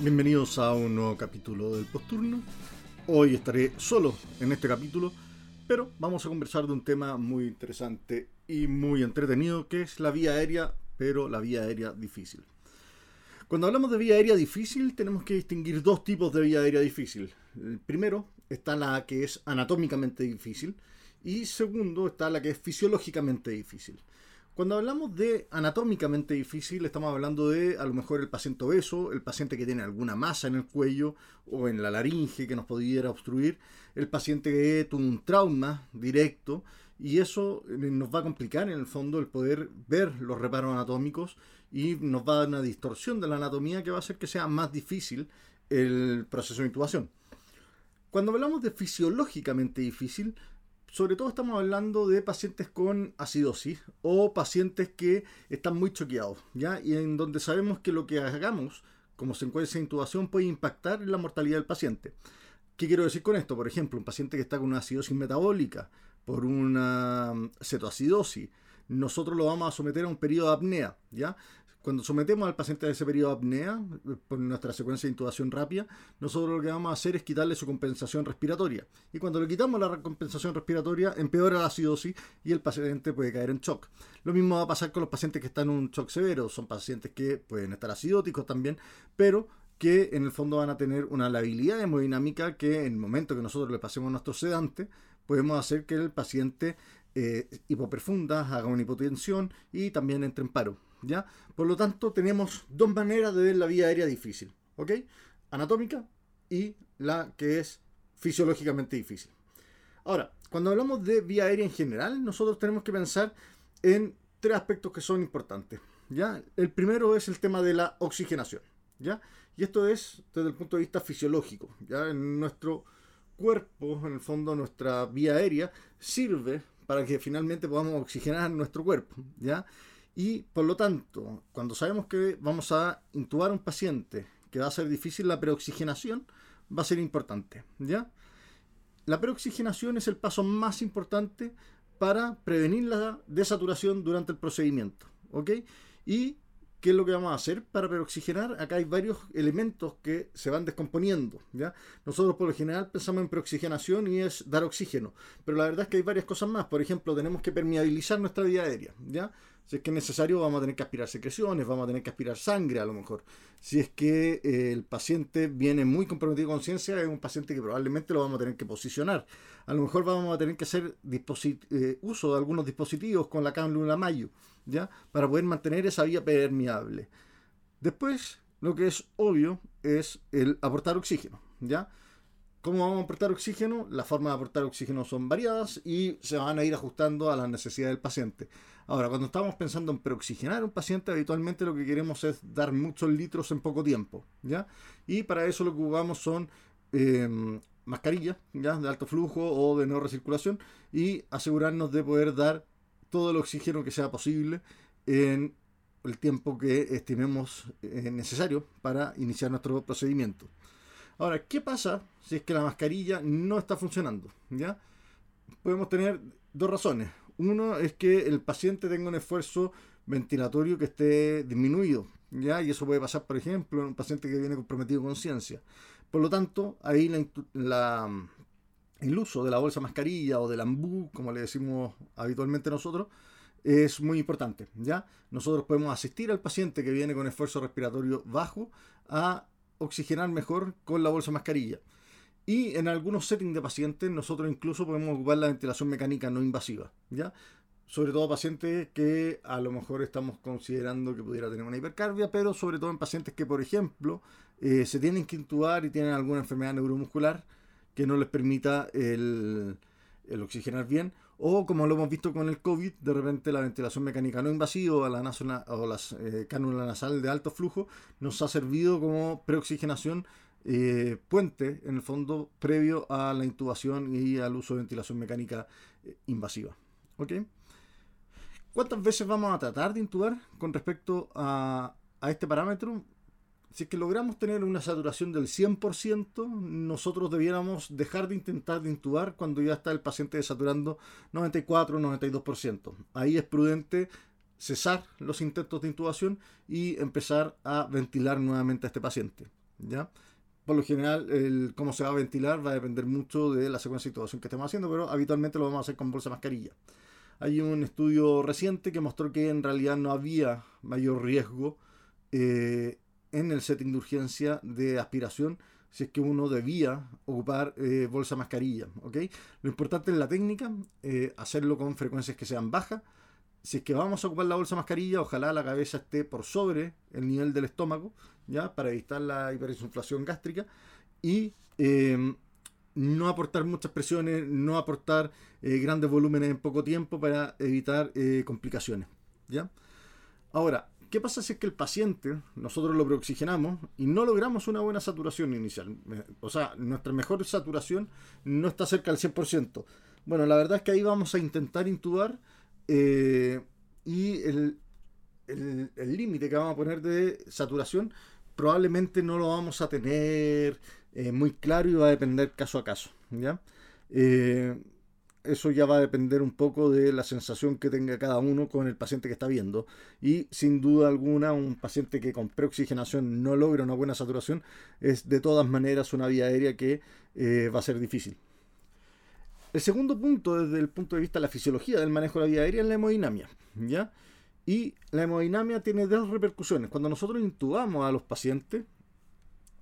Bienvenidos a un nuevo capítulo del Posturno. Hoy estaré solo en este capítulo, pero vamos a conversar de un tema muy interesante y muy entretenido, que es la vía aérea, pero la vía aérea difícil. Cuando hablamos de vía aérea difícil, tenemos que distinguir dos tipos de vía aérea difícil. El primero está la que es anatómicamente difícil y segundo está la que es fisiológicamente difícil. Cuando hablamos de anatómicamente difícil, estamos hablando de, a lo mejor, el paciente obeso, el paciente que tiene alguna masa en el cuello o en la laringe que nos pudiera obstruir, el paciente que tuvo un trauma directo, y eso nos va a complicar, en el fondo, el poder ver los reparos anatómicos y nos va a dar una distorsión de la anatomía que va a hacer que sea más difícil el proceso de intubación. Cuando hablamos de fisiológicamente difícil, sobre todo estamos hablando de pacientes con acidosis o pacientes que están muy choqueados, ¿ya? Y en donde sabemos que lo que hagamos como secuencia de intubación puede impactar en la mortalidad del paciente. ¿Qué quiero decir con esto? Por ejemplo, un paciente que está con una acidosis metabólica por una cetoacidosis, nosotros lo vamos a someter a un periodo de apnea, ¿ya? Cuando sometemos al paciente a ese periodo de apnea, por nuestra secuencia de intubación rápida, nosotros lo que vamos a hacer es quitarle su compensación respiratoria. Y cuando le quitamos la compensación respiratoria, empeora la acidosis y el paciente puede caer en shock. Lo mismo va a pasar con los pacientes que están en un shock severo. Son pacientes que pueden estar acidóticos también, pero que en el fondo van a tener una labilidad hemodinámica que, en el momento que nosotros le pasemos nuestro sedante, podemos hacer que el paciente hipoperfunda, haga una hipotensión y también entre en paro, ¿ya? Por lo tanto, tenemos dos maneras de ver la vía aérea difícil, ¿ok? Anatómica y la que es fisiológicamente difícil. Ahora, cuando hablamos de vía aérea en general, nosotros tenemos que pensar en tres aspectos que son importantes, ¿ya? El primero es el tema de la oxigenación, ¿ya? Y esto es desde el punto de vista fisiológico, ¿ya? En nuestro cuerpo, en el fondo, nuestra vía aérea sirve para que finalmente podamos oxigenar nuestro cuerpo, ¿ya? Y por lo tanto, cuando sabemos que vamos a intubar a un paciente que va a ser difícil, la preoxigenación va a ser importante, ¿ya? La preoxigenación es el paso más importante para prevenir la desaturación durante el procedimiento, ¿ok? Y ¿qué es lo que vamos a hacer para peroxigenar? Acá hay varios elementos que se van descomponiendo, ¿ya? Nosotros por lo general pensamos en peroxigenación y es dar oxígeno, pero la verdad es que hay varias cosas más. Por ejemplo, tenemos que permeabilizar nuestra vía aérea, ¿ya? Si es que es necesario, vamos a tener que aspirar secreciones, vamos a tener que aspirar sangre a lo mejor. Si es que el paciente viene muy comprometido con conciencia, es un paciente que probablemente lo vamos a tener que posicionar. A lo mejor vamos a tener que hacer uso de algunos dispositivos con la cánula Mayo, ¿ya? Para poder mantener esa vía permeable. Después, lo que es obvio es el aportar oxígeno, ¿ya? ¿Cómo vamos a aportar oxígeno? Las formas de aportar oxígeno son variadas y se van a ir ajustando a las necesidades del paciente. Ahora, cuando estamos pensando en preoxigenar a un paciente, habitualmente lo que queremos es dar muchos litros en poco tiempo, ¿ya? Y para eso lo que usamos son mascarillas, ¿ya? De alto flujo o de no recirculación, y asegurarnos de poder dar todo el oxígeno que sea posible en el tiempo que estimemos necesario para iniciar nuestro procedimiento. Ahora, ¿qué pasa si es que la mascarilla no está funcionando, ¿ya? Podemos tener dos razones. Uno es que el paciente tenga un esfuerzo ventilatorio que esté disminuido, ¿ya? Y eso puede pasar, por ejemplo, en un paciente que viene comprometido con conciencia. Por lo tanto, ahí el uso de la bolsa mascarilla o del ambú, como le decimos habitualmente nosotros, es muy importante, ¿ya? Nosotros podemos asistir al paciente que viene con esfuerzo respiratorio bajo a oxigenar mejor con la bolsa mascarilla. Y en algunos settings de pacientes nosotros incluso podemos ocupar la ventilación mecánica no invasiva, ¿ya? Sobre todo pacientes que a lo mejor estamos considerando que pudiera tener una hipercarbia, pero sobre todo en pacientes que, por ejemplo, se tienen que intubar y tienen alguna enfermedad neuromuscular que no les permita el oxigenar bien, o como lo hemos visto con el COVID, de repente la ventilación mecánica no invasiva o las cánulas nasales de alto flujo nos ha servido como preoxigenación puente, en el fondo, previo a la intubación y al uso de ventilación mecánica invasiva. ¿Ok? ¿Cuántas veces vamos a tratar de intubar con respecto a este parámetro? Si es que logramos tener una saturación del 100%, nosotros debiéramos dejar de intentar de intubar cuando ya está el paciente desaturando 94 o 92%. Ahí es prudente cesar los intentos de intubación y empezar a ventilar nuevamente a este paciente, ¿ya? Por lo general, cómo se va a ventilar va a depender mucho de la secuencia de intubación que estemos haciendo, pero habitualmente lo vamos a hacer con bolsa mascarilla. Hay un estudio reciente que mostró que en realidad no había mayor riesgo en el setting de urgencia de aspiración si es que uno debía ocupar bolsa mascarilla, ¿okay? Lo importante es la técnica, hacerlo con frecuencias que sean bajas. Si es que vamos a ocupar la bolsa mascarilla, ojalá la cabeza esté por sobre el nivel del estómago, ¿ya? Para evitar la hiperinflación gástrica y no aportar muchas presiones, no aportar grandes volúmenes en poco tiempo para evitar complicaciones, ¿ya? Ahora, ¿qué pasa si es que el paciente, nosotros lo preoxigenamos y no logramos una buena saturación inicial? O sea, nuestra mejor saturación no está cerca del 100%. Bueno, la verdad es que ahí vamos a intentar intubar. Y el límite que vamos a poner de saturación probablemente no lo vamos a tener muy claro y va a depender caso a caso, ¿ya? Eso ya va a depender un poco de la sensación que tenga cada uno con el paciente que está viendo, y sin duda alguna un paciente que con preoxigenación no logra una buena saturación es de todas maneras una vía aérea que va a ser difícil. El segundo punto, desde el punto de vista de la fisiología del manejo de la vía aérea, es la hemodinamia, ¿ya? Y la hemodinamia tiene dos repercusiones. Cuando nosotros intubamos a los pacientes,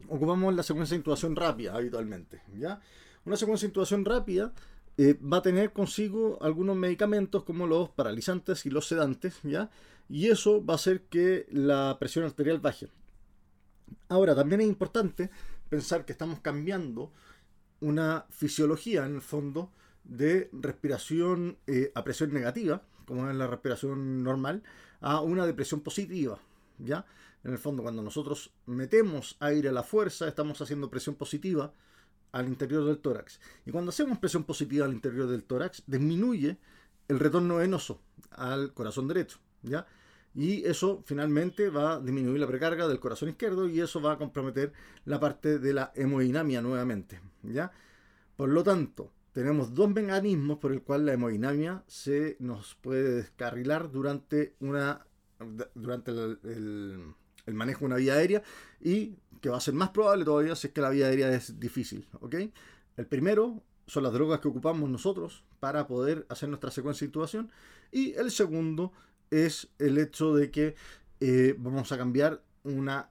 ocupamos la secuencia de intubación rápida habitualmente, ¿ya? Una secuencia de intubación rápida va a tener consigo algunos medicamentos como los paralizantes y los sedantes, ¿ya? Y eso va a hacer que la presión arterial baje. Ahora, también es importante pensar que estamos cambiando una fisiología, en el fondo, de respiración a presión negativa, como es la respiración normal, a una depresión positiva, ¿ya? En el fondo, cuando nosotros metemos aire a la fuerza, estamos haciendo presión positiva al interior del tórax. Y cuando hacemos presión positiva al interior del tórax, disminuye el retorno venoso al corazón derecho, ¿ya? Y eso finalmente va a disminuir la precarga del corazón izquierdo y eso va a comprometer la parte de la hemodinamia nuevamente, ¿ya? Por lo tanto, tenemos dos mecanismos por el cual la hemodinamia se nos puede descarrilar durante el manejo de una vía aérea, y que va a ser más probable todavía si es que la vía aérea es difícil, ¿ok? El primero son las drogas que ocupamos nosotros para poder hacer nuestra secuencia de intubación, y el segundo es el hecho de que vamos a cambiar una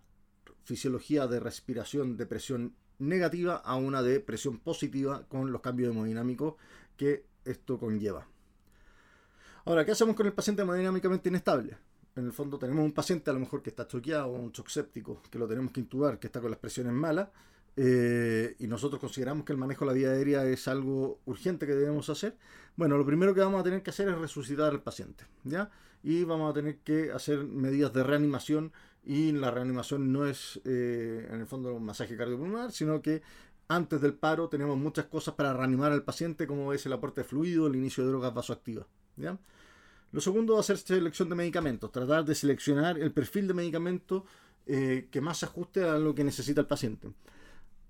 fisiología de respiración de presión negativa a una de presión positiva con los cambios hemodinámicos que esto conlleva. Ahora, ¿qué hacemos con el paciente hemodinámicamente inestable? En el fondo tenemos un paciente a lo mejor que está choqueado, un shock séptico, que lo tenemos que intubar, que está con las presiones malas, y nosotros consideramos que el manejo de la vía aérea es algo urgente que debemos hacer. Bueno, lo primero que vamos a tener que hacer es resucitar al paciente, ¿ya? Y vamos a tener que hacer medidas de reanimación, y la reanimación no es en el fondo un masaje cardiopulmonar, sino que antes del paro tenemos muchas cosas para reanimar al paciente, como es el aporte de fluido, el inicio de drogas vasoactivas, ¿ya? Lo segundo va a ser selección de medicamentos, tratar de seleccionar el perfil de medicamento que más se ajuste a lo que necesita el paciente.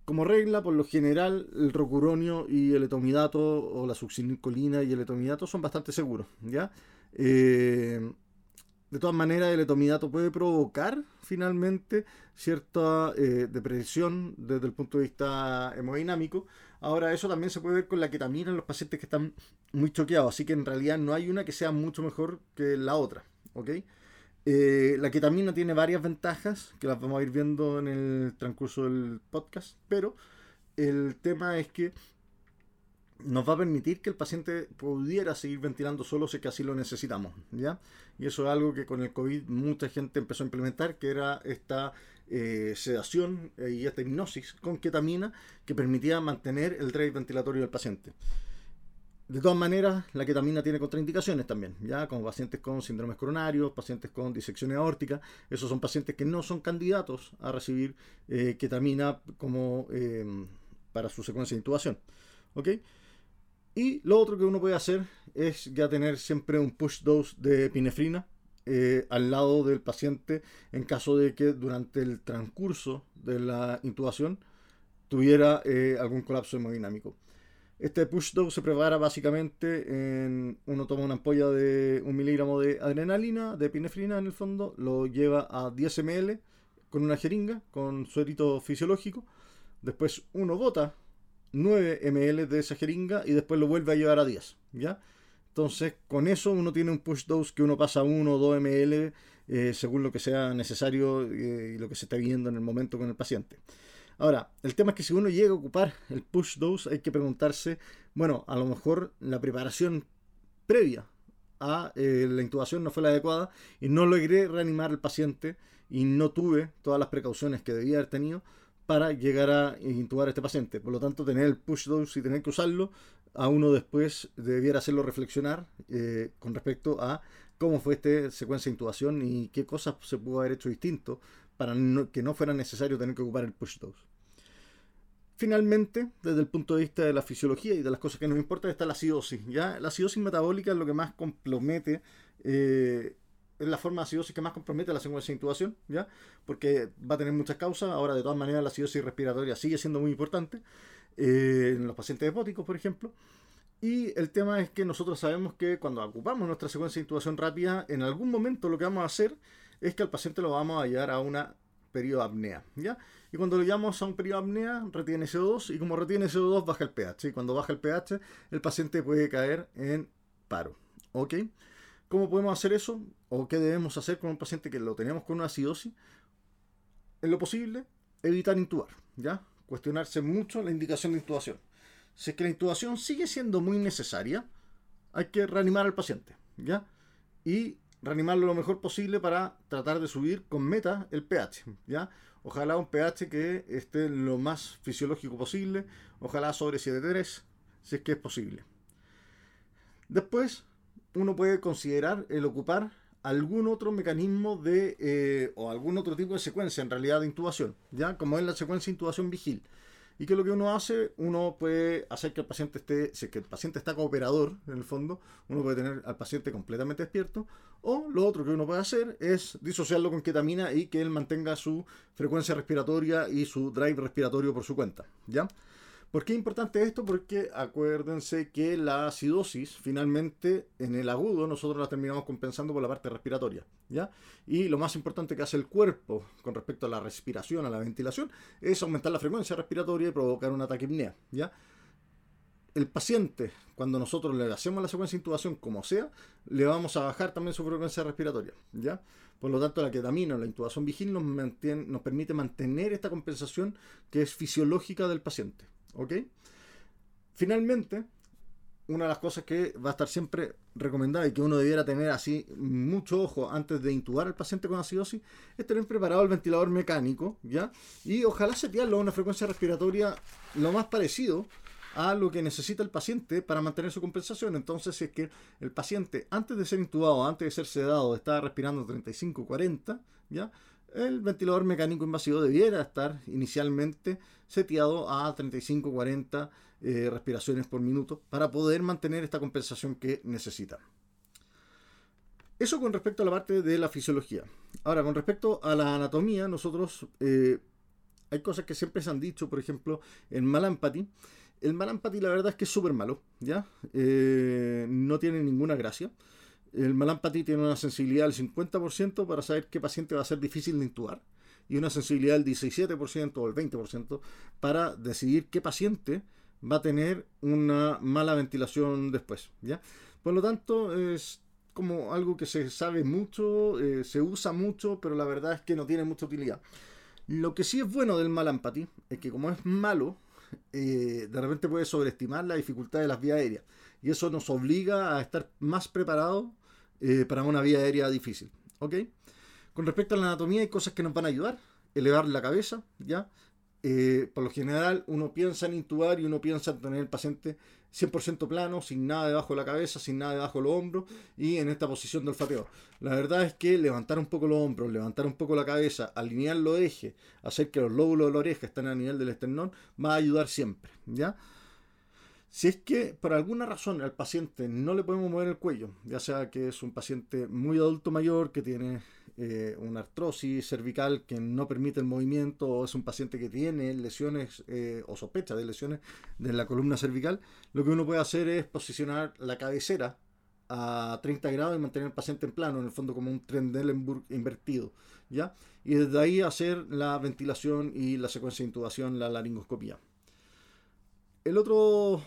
Como regla, por lo general, el rocuronio y el etomidato, o la succinilcolina y el etomidato, son bastante seguros, ¿ya? De todas maneras, el etomidato puede provocar, finalmente, cierta depresión desde el punto de vista hemodinámico. Ahora, eso también se puede ver con la ketamina en los pacientes que están muy choqueados. Así que, en realidad, no hay una que sea mucho mejor que la otra, ¿ok? La ketamina tiene varias ventajas que las vamos a ir viendo en el transcurso del podcast, pero el tema es que nos va a permitir que el paciente pudiera seguir ventilando solo si es que así lo necesitamos, ¿ya? Y eso es algo que con el COVID mucha gente empezó a implementar, que era esta sedación y esta hipnosis con ketamina que permitía mantener el drive ventilatorio del paciente. De todas maneras, la ketamina tiene contraindicaciones también, ya, como pacientes con síndromes coronarios, pacientes con disección aórtica. Esos son pacientes que no son candidatos a recibir ketamina como para su secuencia de intubación. ¿Ok? Y lo otro que uno puede hacer es ya tener siempre un push dose de epinefrina al lado del paciente, en caso de que durante el transcurso de la intubación tuviera algún colapso hemodinámico. Este push dose se prepara básicamente en... Uno toma una ampolla de 1 miligramo de adrenalina, de epinefrina en el fondo, lo lleva a 10 ml con una jeringa, con suerito fisiológico. Después uno bota 9 ml de esa jeringa y después lo vuelve a llevar a 10, ¿ya? Entonces, con eso uno tiene un push dose que uno pasa 1 o 2 ml según lo que sea necesario y lo que se esté viendo en el momento con el paciente. Ahora, el tema es que si uno llega a ocupar el push dose, hay que preguntarse, bueno, a lo mejor la preparación previa a la intubación no fue la adecuada y no logré reanimar al paciente y no tuve todas las precauciones que debía haber tenido para llegar a intubar a este paciente. Por lo tanto, tener el push dose y tener que usarlo, a uno después debiera hacerlo reflexionar con respecto a cómo fue esta secuencia de intubación y qué cosas se pudo haber hecho distinto para que no fuera necesario tener que ocupar el push dose. Finalmente, desde el punto de vista de la fisiología y de las cosas que nos importan, está la acidosis, ¿ya? La acidosis metabólica es lo que más compromete... Es la forma de acidosis que más compromete la secuencia de intubación, ¿ya? Porque va a tener muchas causas. Ahora, de todas maneras, la acidosis respiratoria sigue siendo muy importante en los pacientes hepáticos, por ejemplo. Y el tema es que nosotros sabemos que cuando ocupamos nuestra secuencia de intubación rápida, en algún momento lo que vamos a hacer es que al paciente lo vamos a llevar a una periodo de apnea, ¿ya? Y cuando lo llevamos a un periodo de apnea, retiene CO2, y como retiene CO2, baja el pH. Y cuando baja el pH, el paciente puede caer en paro, ¿ok? ¿Cómo podemos hacer eso? ¿O qué debemos hacer con un paciente que lo tenemos con una acidosis? En lo posible, evitar intubar, ¿ya? Cuestionarse mucho la indicación de intubación. Si es que la intubación sigue siendo muy necesaria, hay que reanimar al paciente, ¿ya? Y reanimarlo lo mejor posible para tratar de subir con meta el pH, ¿ya? Ojalá un pH que esté lo más fisiológico posible, ojalá sobre 7.3, si es que es posible. Después, uno puede considerar el ocupar algún otro mecanismo de o algún otro tipo de secuencia en realidad de intubación, ya, como es la secuencia de intubación vigil. Y que lo que uno hace, uno puede hacer que el paciente esté, si es que el paciente está cooperador en el fondo, uno puede tener al paciente completamente despierto, o lo otro que uno puede hacer es disociarlo con ketamina y que él mantenga su frecuencia respiratoria y su drive respiratorio por su cuenta, ¿ya? ¿Por qué es importante esto? Porque acuérdense que la acidosis, finalmente, en el agudo, nosotros la terminamos compensando por la parte respiratoria, ¿ya? Y lo más importante que hace el cuerpo con respecto a la respiración, a la ventilación, es aumentar la frecuencia respiratoria y provocar una taquipnea, ¿ya? El paciente, cuando nosotros le hacemos la secuencia de intubación, como sea, le vamos a bajar también su frecuencia respiratoria, ¿ya? Por lo tanto, la ketamina o la intubación vigil nos permite mantener esta compensación que es fisiológica del paciente. ¿Ok? Finalmente, una de las cosas que va a estar siempre recomendada y que uno debiera tener así mucho ojo antes de intubar al paciente con acidosis es tener preparado el ventilador mecánico, ¿ya? Y ojalá setearlo a una frecuencia respiratoria lo más parecido a lo que necesita el paciente para mantener su compensación. Entonces, si es que el paciente antes de ser intubado, antes de ser sedado, está respirando 35-40, ¿ya? El ventilador mecánico invasivo debiera estar inicialmente seteado a 35-40 respiraciones por minuto para poder mantener esta compensación que necesita. Eso con respecto a la parte de la fisiología. Ahora, con respecto a la anatomía, nosotros hay cosas que siempre se han dicho, por ejemplo, en Mallampati. El Mallampati la verdad es que es súper malo, ¿ya? No tiene ninguna gracia. El Mallampati tiene una sensibilidad del 50% para saber qué paciente va a ser difícil de intubar y una sensibilidad del 17% o el 20% para decidir qué paciente va a tener una mala ventilación después, ¿ya? Por lo tanto, es como algo que se sabe mucho, se usa mucho, pero la verdad es que no tiene mucha utilidad. Lo que sí es bueno del Mallampati es que como es malo, de repente puede sobreestimar la dificultad de las vías aéreas y eso nos obliga a estar más preparados para una vía aérea difícil, ¿ok? Con respecto a la anatomía hay cosas que nos van a ayudar. Elevar la cabeza, ¿ya? Por lo general uno piensa en intubar y uno piensa en tener el paciente 100% plano, sin nada debajo de la cabeza, sin nada debajo de los hombros, y en esta posición de olfateador. La verdad es que levantar un poco los hombros, levantar un poco la cabeza, alinear los ejes, hacer que los lóbulos de la oreja estén a nivel del esternón, va a ayudar siempre, ¿ya? Si es que por alguna razón al paciente no le podemos mover el cuello, ya sea que es un paciente muy adulto mayor que tiene una artrosis cervical que no permite el movimiento, o es un paciente que tiene lesiones o sospecha de lesiones de la columna cervical, lo que uno puede hacer es posicionar la cabecera a 30 grados y mantener al paciente en plano, en el fondo como un Trendelenburg invertido, ¿ya? Y desde ahí hacer la ventilación y la secuencia de intubación, la laringoscopía. El otro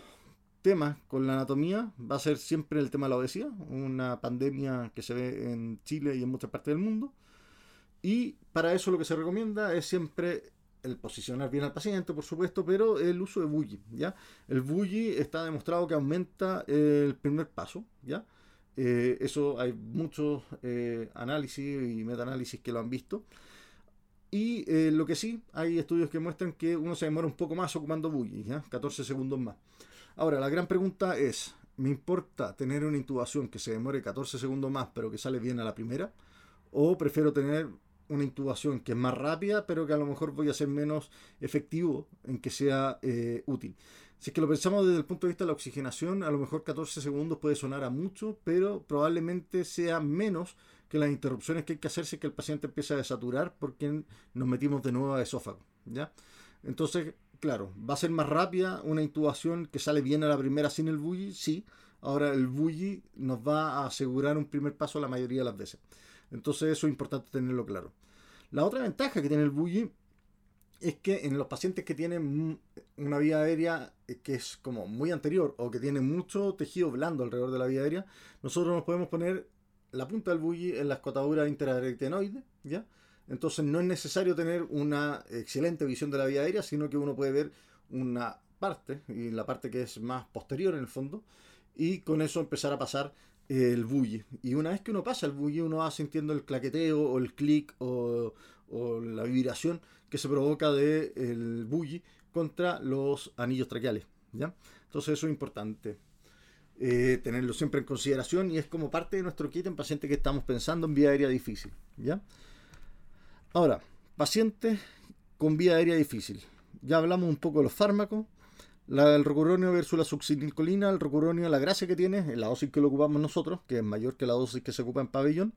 tema con la anatomía va a ser siempre el tema de la obesidad, una pandemia que se ve en Chile y en muchas partes del mundo, y para eso lo que se recomienda es siempre el posicionar bien al paciente, por supuesto, pero el uso de bully, ¿ya? El bully está demostrado que aumenta el primer paso, ¿ya? Eso hay muchos análisis y metaanálisis que lo han visto. Y lo que sí, hay estudios que muestran que uno se demora un poco más ocupando bully, ¿ya? 14 segundos más. Ahora, la gran pregunta es, ¿me importa tener una intubación que se demore 14 segundos más pero que sale bien a la primera? ¿O prefiero tener una intubación que es más rápida pero que a lo mejor voy a ser menos efectivo en que sea útil? Si es que lo pensamos desde el punto de vista de la oxigenación, a lo mejor 14 segundos puede sonar a mucho, pero probablemente sea menos que las interrupciones que hay que hacerse, que el paciente empieza a desaturar porque nos metimos de nuevo a esófago, ¿ya? Entonces, claro, ¿va a ser más rápida una intubación que sale bien a la primera sin el bully? Sí. Ahora, el bully nos va a asegurar un primer paso la mayoría de las veces. Entonces, eso es importante tenerlo claro. La otra ventaja que tiene el bully es que en los pacientes que tienen una vía aérea que es como muy anterior o que tiene mucho tejido blando alrededor de la vía aérea, nosotros nos podemos poner la punta del bully en las cotaduras interarretinoides, ¿ya? Entonces no es necesario tener una excelente visión de la vía aérea, sino que uno puede ver una parte, y la parte que es más posterior en el fondo, y con eso empezar a pasar el bully. Y una vez que uno pasa el bully, uno va sintiendo el claqueteo o el clic o la vibración que se provoca del bully contra los anillos traqueales, ¿ya? Entonces eso es importante. Tenerlo siempre en consideración, y es como parte de nuestro kit en pacientes que estamos pensando en vía aérea difícil, ¿ya? Ahora, pacientes con vía aérea difícil. Ya hablamos un poco de los fármacos, el rocuronio versus la succinilcolina. El rocuronio, la gracia que tiene, en la dosis que lo ocupamos nosotros, que es mayor que la dosis que se ocupa en pabellón,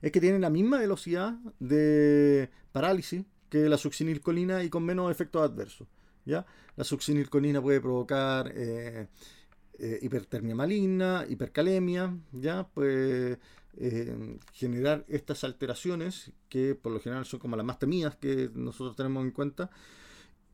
es que tiene la misma velocidad de parálisis que la succinilcolina y con menos efectos adversos, ¿ya? La succinilcolina puede provocar hipertermia maligna, hipercalemia, ya, pues generar estas alteraciones que por lo general son como las más temidas que nosotros tenemos en cuenta.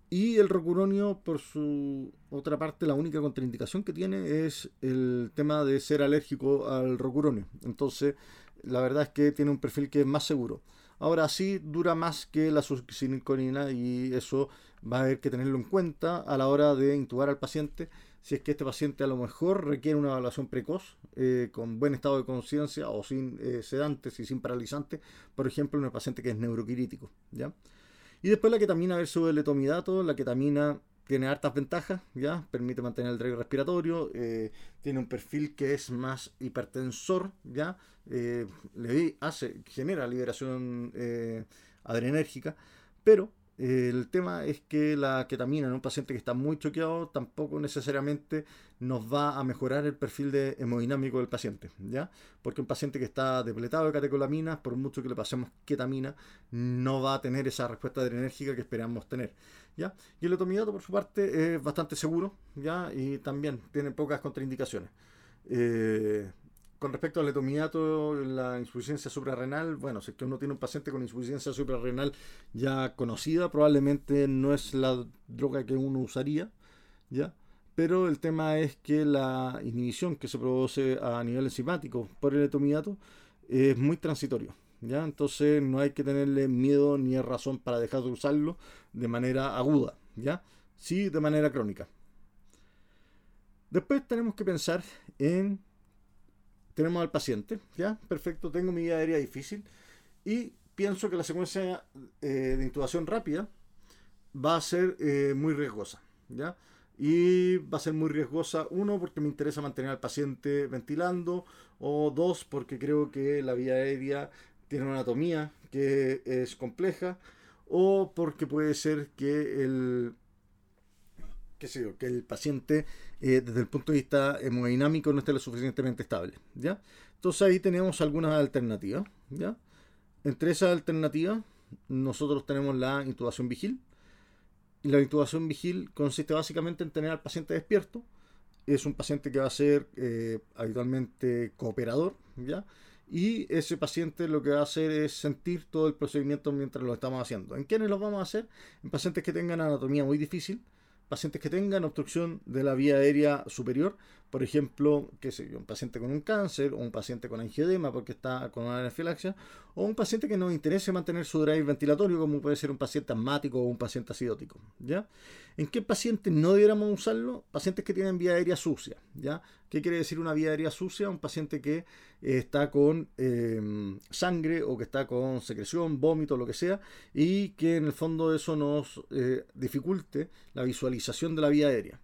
Y el rocuronio, por su otra parte, la única contraindicación que tiene es el tema de ser alérgico al rocuronio. Entonces, la verdad es que tiene un perfil que es más seguro. Ahora sí, dura más que la succinilcolina, y eso va a haber que tenerlo en cuenta a la hora de intubar al paciente. Si es que este paciente a lo mejor requiere una evaluación precoz, con buen estado de conciencia o sin sedantes y sin paralizantes, por ejemplo, en un paciente que es neuroquirítico, ¿ya? Y después la ketamina versus el etomidato. La ketamina tiene hartas ventajas, ¿ya? Permite mantener el drive respiratorio, tiene un perfil que es más hipertensor, ¿ya? Genera liberación adrenérgica, pero el tema es que la ketamina en un paciente que está muy choqueado tampoco necesariamente nos va a mejorar el perfil de hemodinámico del paciente, ¿ya? Porque un paciente que está depletado de catecolaminas, por mucho que le pasemos ketamina, no va a tener esa respuesta adrenérgica que esperamos tener, ¿ya? Y el etomidato, por su parte, es bastante seguro, ¿ya? Y también tiene pocas contraindicaciones. Con respecto al etomidato, la insuficiencia suprarrenal, bueno, si es que uno tiene un paciente con insuficiencia suprarrenal ya conocida, probablemente no es la droga que uno usaría, ¿ya? Pero el tema es que la inhibición que se produce a nivel enzimático por el etomidato es muy transitorio, ¿ya? Entonces no hay que tenerle miedo ni razón para dejar de usarlo de manera aguda, ¿ya? Sí, de manera crónica. Después tenemos que pensar en... Tenemos al paciente, ¿ya? Perfecto, tengo mi vía aérea difícil y pienso que la secuencia de intubación rápida va a ser muy riesgosa, ¿ya? y va a ser muy riesgosa, uno, porque me interesa mantener al paciente ventilando, o dos, porque creo que la vía aérea tiene una anatomía que es compleja, o porque puede ser que el paciente desde el punto de vista hemodinámico no esté lo suficientemente estable, ¿ya? Entonces ahí tenemos algunas alternativas, ¿ya? Entre esas alternativas nosotros tenemos la intubación vigil. Y la intubación vigil consiste básicamente en tener al paciente despierto. Es un paciente que va a ser habitualmente cooperador, ¿ya? Y ese paciente lo que va a hacer es sentir todo el procedimiento mientras lo estamos haciendo. ¿En quiénes los vamos a hacer? En pacientes que tengan anatomía muy difícil, pacientes que tengan obstrucción de la vía aérea superior, por ejemplo, qué sé yo, un paciente con un cáncer, o un paciente con angioedema porque está con una anafilaxia, o un paciente que no interese mantener su drive ventilatorio, como puede ser un paciente asmático o un paciente acidótico, ¿ya? ¿En qué pacientes no debiéramos usarlo? Pacientes que tienen vía aérea sucia, ¿ya? ¿Qué quiere decir una vía aérea sucia? Un paciente que está con sangre, o que está con secreción, vómito, lo que sea, y que en el fondo eso nos dificulte la visualización de la vía aérea.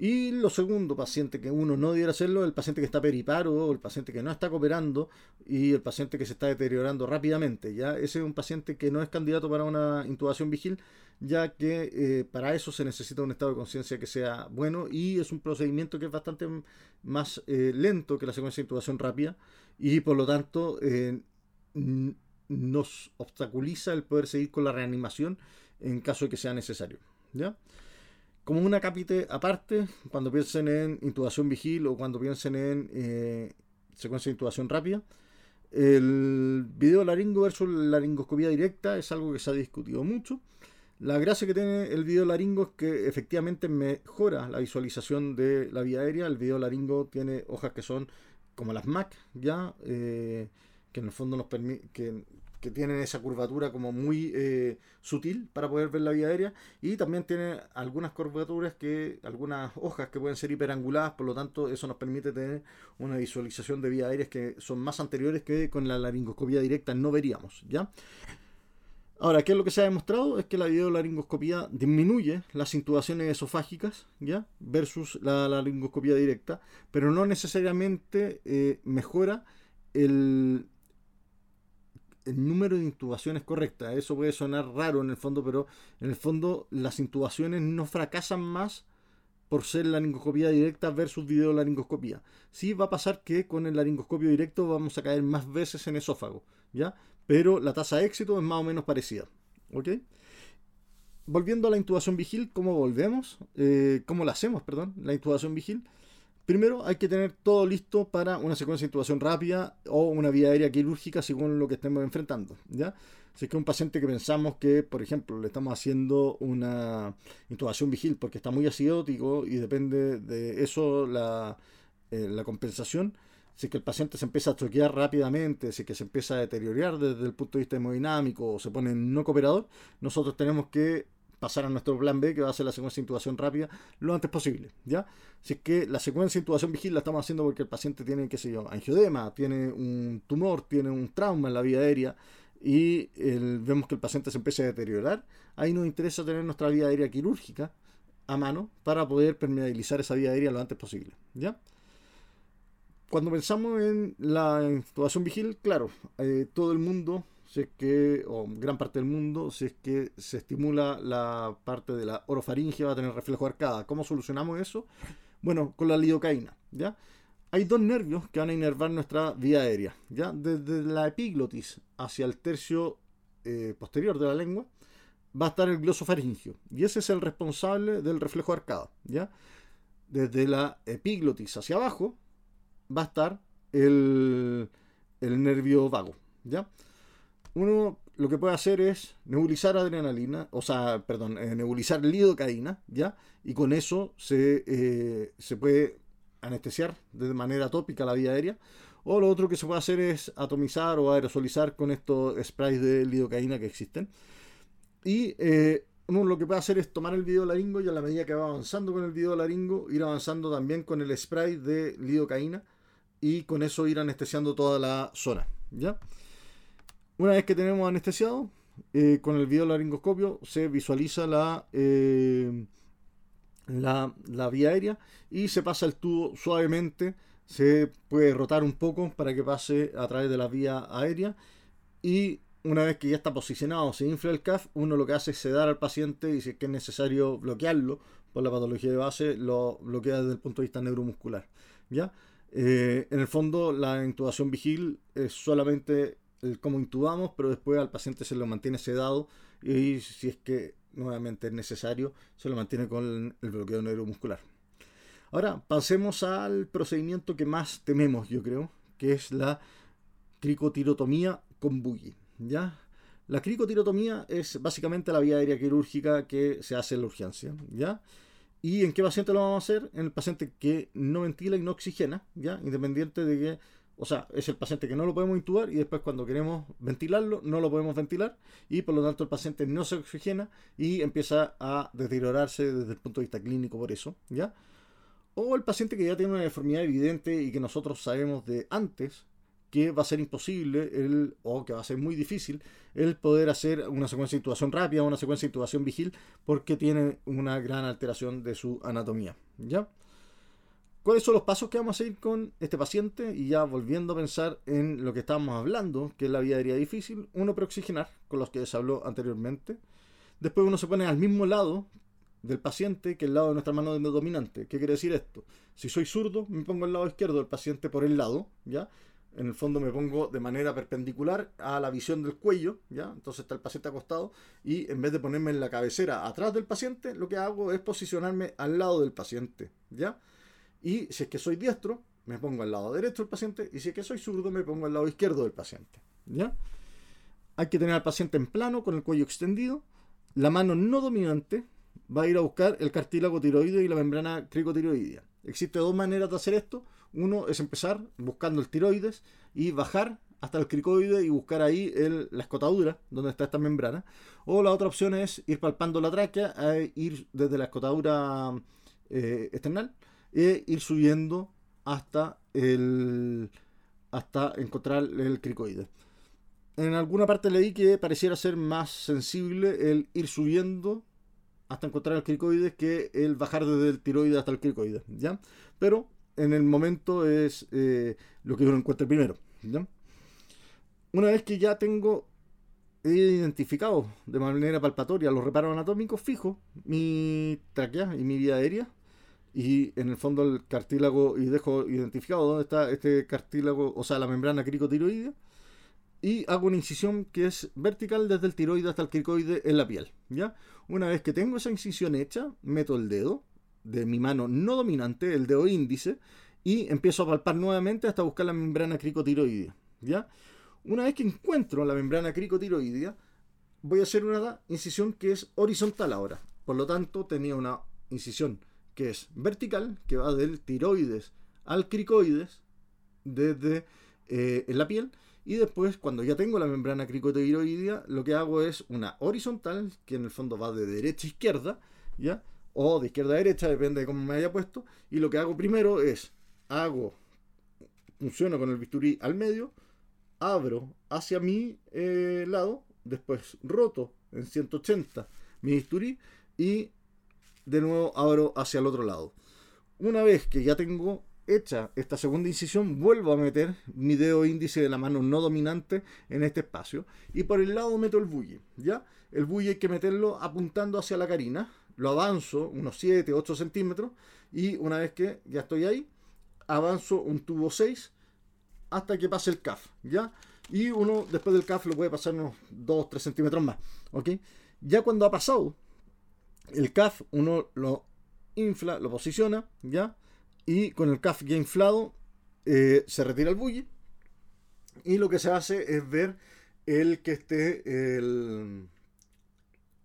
Y lo segundo, paciente que uno no debiera hacerlo, el paciente que está periparo, el paciente que no está cooperando y el paciente que se está deteriorando rápidamente, ¿ya? Ese es un paciente que no es candidato para una intubación vigil, ya que para eso se necesita un estado de conciencia que sea bueno, y es un procedimiento que es bastante más lento que la secuencia de intubación rápida, y por lo tanto nos obstaculiza el poder seguir con la reanimación en caso de que sea necesario, ¿ya? Como una cápita aparte, cuando piensen en intubación vigil o cuando piensen en secuencia de intubación rápida, el video laringo versus laringoscopía directa es algo que se ha discutido mucho. La gracia que tiene el video laringo es que efectivamente mejora la visualización de la vía aérea. El video laringo tiene hojas que son como las MAC, ya, que en el fondo nos permite, que tienen esa curvatura como muy sutil para poder ver la vía aérea, y también tiene algunas curvaturas, que algunas hojas que pueden ser hiperanguladas, por lo tanto eso nos permite tener una visualización de vías aéreas que son más anteriores que con la laringoscopía directa no veríamos, ¿ya? Ahora, ¿qué es lo que se ha demostrado? Es que la videolaringoscopía disminuye las intubaciones esofágicas, ¿ya? Versus la laringoscopía directa, pero no necesariamente mejora el número de intubaciones correctas. Eso puede sonar raro en el fondo, pero en el fondo las intubaciones no fracasan más por ser laringoscopía directa versus videolaringoscopía. Sí va a pasar que con el laringoscopio directo vamos a caer más veces en esófago, ¿ya? Pero la tasa de éxito es más o menos parecida, ¿ok? Volviendo a la intubación vigil, ¿cómo la hacemos? La intubación vigil. Primero hay que tener todo listo para una secuencia de intubación rápida o una vía aérea quirúrgica según lo que estemos enfrentando, ¿ya? Si es que un paciente que pensamos que, por ejemplo, le estamos haciendo una intubación vigil porque está muy acidótico y depende de eso la compensación, si es que el paciente se empieza a choquear rápidamente, si es que se empieza a deteriorar desde el punto de vista hemodinámico o se pone no cooperador, nosotros tenemos que pasar a nuestro plan B, que va a ser la secuencia de intubación rápida lo antes posible, ¿ya? Si es que la secuencia de intubación vigil la estamos haciendo porque el paciente tiene, qué sé yo, angioedema, tiene un tumor, tiene un trauma en la vía aérea y vemos que el paciente se empieza a deteriorar, ahí nos interesa tener nuestra vía aérea quirúrgica a mano para poder permeabilizar esa vía aérea lo antes posible, ¿ya? Cuando pensamos en la intubación vigil, claro, todo el mundo, si es que, o gran parte del mundo, si es que se estimula la parte de la orofaringe, va a tener reflejo arcada. ¿Cómo solucionamos eso? Bueno, con la lidocaína, ¿ya? Hay dos nervios que van a inervar nuestra vía aérea, ¿ya? Desde la epiglotis hacia el tercio posterior de la lengua va a estar el glosofaringio, y ese es el responsable del reflejo arcada, ¿ya? Desde la epiglotis hacia abajo va a estar el nervio vago, ¿ya? Uno lo que puede hacer es nebulizar nebulizar lidocaína, ¿ya? Y con eso se puede anestesiar de manera tópica la vía aérea. O lo otro que se puede hacer es atomizar o aerosolizar con estos sprays de lidocaína que existen. Y uno lo que puede hacer es tomar el videolaringo y a la medida que va avanzando con el videolaringo, ir avanzando también con el spray de lidocaína y con eso ir anestesiando toda la zona, ¿ya? Una vez que tenemos anestesiado, con el videolaringoscopio se visualiza la la vía aérea y se pasa el tubo suavemente, se puede rotar un poco para que pase a través de la vía aérea, y una vez que ya está posicionado, se infla el CAF, uno lo que hace es sedar al paciente, y si es que es necesario bloquearlo por la patología de base, lo bloquea desde el punto de vista neuromuscular, ¿ya? En el fondo la intubación vigil es solamente el cómo intubamos, pero después al paciente se lo mantiene sedado, y si es que nuevamente es necesario, se lo mantiene con el bloqueo neuromuscular. Ahora pasemos al procedimiento que más tememos, yo creo, que es la cricotirotomía con buggy, ¿ya? La cricotirotomía es básicamente la vía aérea quirúrgica que se hace en la urgencia, ¿ya? ¿Y en qué paciente lo vamos a hacer? En el paciente que no ventila y no oxigena, ¿ya? Independiente de que, o sea, es el paciente que no lo podemos intubar, y después cuando queremos ventilarlo, no lo podemos ventilar, y por lo tanto el paciente no se oxigena y empieza a deteriorarse desde el punto de vista clínico por eso, ¿ya? O el paciente que ya tiene una deformidad evidente y que nosotros sabemos de antes que va a ser imposible o que va a ser muy difícil el poder hacer una secuencia de intubación rápida o una secuencia de intubación vigil, porque tiene una gran alteración de su anatomía, ¿ya? ¿Cuáles son los pasos que vamos a seguir con este paciente? Y ya volviendo a pensar en lo que estábamos hablando, que es la vía aérea difícil, uno preoxigenar, con los que se habló anteriormente. Después uno se pone al mismo lado del paciente que el lado de nuestra mano dominante. ¿Qué quiere decir esto? Si soy zurdo, me pongo al lado izquierdo del paciente por el lado, ¿ya? En el fondo me pongo de manera perpendicular a la visión del cuello, ¿ya? Entonces está el paciente acostado, y en vez de ponerme en la cabecera atrás del paciente, lo que hago es posicionarme al lado del paciente, ¿ya? Y si es que soy diestro, me pongo al lado derecho del paciente, y si es que soy zurdo, me pongo al lado izquierdo del paciente, ¿ya? Hay que tener al paciente en plano, con el cuello extendido. La mano no dominante va a ir a buscar el cartílago tiroideo y la membrana cricotiroidea. Existen dos maneras de hacer esto. Uno es empezar buscando el tiroides y bajar hasta el cricoide y buscar ahí la escotadura donde está esta membrana. O la otra opción es ir palpando la tráquea, ir desde la escotadura external e ir subiendo hasta encontrar el cricoide. En alguna parte leí que pareciera ser más sensible el ir subiendo hasta encontrar el cricoide que el bajar desde el tiroide hasta el cricoide, ¿ya? Pero en el momento es lo que uno encuentra primero, ¿ya? Una vez que ya tengo identificado de manera palpatoria los reparos anatómicos, fijo mi tráquea y mi vía aérea, y en el fondo el cartílago, y dejo identificado dónde está este cartílago, o sea, la membrana cricotiroidea, y hago una incisión que es vertical desde el tiroide hasta el cricoide en la piel, ¿ya? Una vez que tengo esa incisión hecha, meto el dedo de mi mano no dominante, el dedo índice, y empiezo a palpar nuevamente hasta buscar la membrana cricotiroidea, ¿ya? Una vez que encuentro la membrana cricotiroidea, voy a hacer una incisión que es horizontal ahora. Por lo tanto, tenía una incisión que es vertical, que va del tiroides al cricoides desde en la piel. Y después, cuando ya tengo la membrana cricotiroidea, lo que hago es una horizontal, que en el fondo va de derecha a izquierda, ¿ya? O de izquierda a derecha, depende de cómo me haya puesto. Y lo que hago primero es, funciono con el bisturí al medio, abro hacia mi lado, después roto en 180 mi bisturí y de nuevo abro hacia el otro lado. Una vez que ya tengo hecha esta segunda incisión, vuelvo a meter mi dedo índice de la mano no dominante en este espacio, y por el lado meto el buggy, ¿ya? El buggy hay que meterlo apuntando hacia la carina, lo avanzo unos 7-8 centímetros, y una vez que ya estoy ahí, avanzo un tubo 6 hasta que pase el CAF, ¿ya? Y uno después del CAF lo puede pasar unos 2-3 centímetros más, ¿ok? Ya cuando ha pasado el CAF, uno lo infla, lo posiciona, ¿ya? Y con el CAF ya inflado, se retira el buggy, y lo que se hace es ver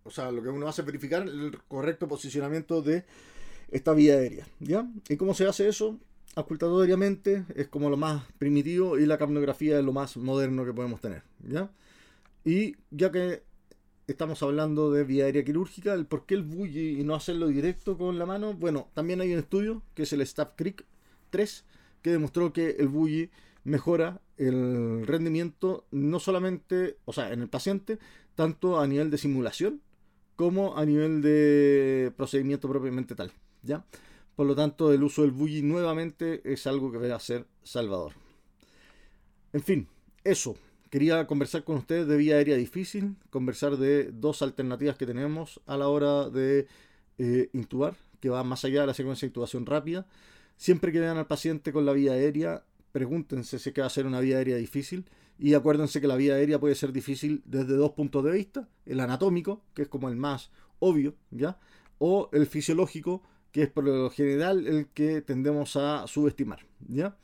o sea, lo que uno hace es verificar el correcto posicionamiento de esta vía aérea, ¿ya? ¿Y cómo se hace eso? Auscultatoriamente, es como lo más primitivo, y la capnografía es lo más moderno que podemos tener, ¿ya? Y ya que estamos hablando de vía aérea quirúrgica, el por qué el buggy y no hacerlo directo con la mano. Bueno, también hay un estudio que es el STAB CRIC 3, que demostró que el buggy mejora el rendimiento, no solamente, o sea, en el paciente, tanto a nivel de simulación como a nivel de procedimiento propiamente tal. ¿ya? Por lo tanto, el uso del buggy nuevamente es algo que debe hacer Salvador. En fin, eso. Quería conversar con ustedes de vía aérea difícil, conversar de dos alternativas que tenemos a la hora de intubar, que va más allá de la secuencia de intubación rápida. Siempre que vean al paciente con la vía aérea, pregúntense si es que va a ser una vía aérea difícil. Y acuérdense que la vía aérea puede ser difícil desde dos puntos de vista. El anatómico, que es como el más obvio, ¿ya? O el fisiológico, que es por lo general el que tendemos a subestimar, ¿ya?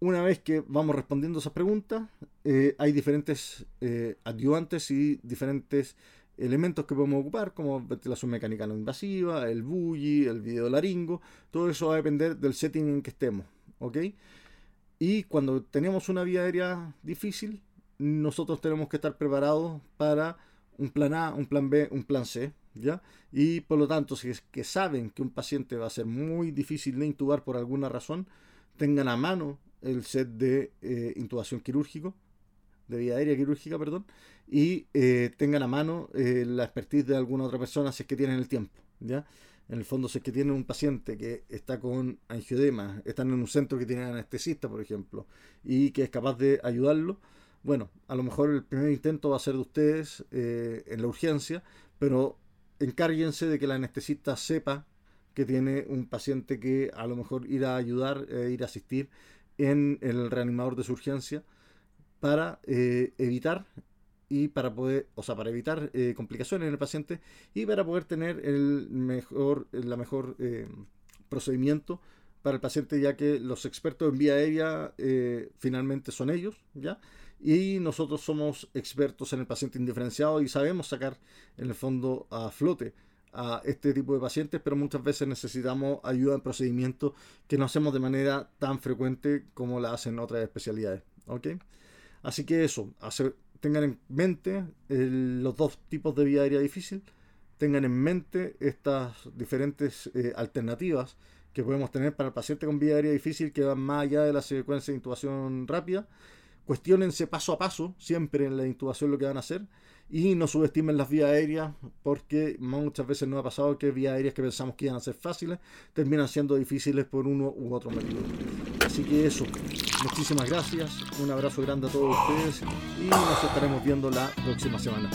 Una vez que vamos respondiendo esas preguntas, hay diferentes adyuvantes y diferentes elementos que podemos ocupar, como ventilación mecánica no invasiva, el buggy, el videolaringo. Todo eso va a depender del setting en que estemos, ¿ok? Y cuando tenemos una vía aérea difícil, nosotros tenemos que estar preparados para un plan A, un plan B, un plan C, ¿ya? Y por lo tanto, si es que saben que un paciente va a ser muy difícil de intubar por alguna razón, tengan a mano el set de intubación quirúrgico, de vía aérea quirúrgica, perdón, y tengan a mano la expertise de alguna otra persona si es que tienen el tiempo, ¿ya? En el fondo, si es que tienen un paciente que está con angioedema, están en un centro que tiene anestesista, por ejemplo, y que es capaz de ayudarlo, bueno, a lo mejor el primer intento va a ser de ustedes en la urgencia, pero encárguense de que el anestesista sepa que tiene un paciente que a lo mejor ir a ayudar, ir a asistir en el reanimador de su urgencia para evitar y para poder, o sea, para evitar complicaciones en el paciente y para poder tener la mejor procedimiento para el paciente, ya que los expertos en vía aérea finalmente son ellos, ¿ya? Y nosotros somos expertos en el paciente indiferenciado y sabemos sacar en el fondo a flote a este tipo de pacientes, pero muchas veces necesitamos ayuda en procedimientos que no hacemos de manera tan frecuente como la hacen otras especialidades, ¿ok? Así que eso, tengan en mente los dos tipos de vía aérea difícil, tengan en mente estas diferentes alternativas que podemos tener para el paciente con vía aérea difícil que van más allá de la secuencia de intubación rápida. Cuestiónense paso a paso, siempre en la intubación lo que van a hacer, y no subestimen las vías aéreas, porque muchas veces nos ha pasado que vías aéreas que pensamos que iban a ser fáciles, terminan siendo difíciles por uno u otro motivo. Así que eso, muchísimas gracias, un abrazo grande a todos ustedes, y nos estaremos viendo la próxima semana.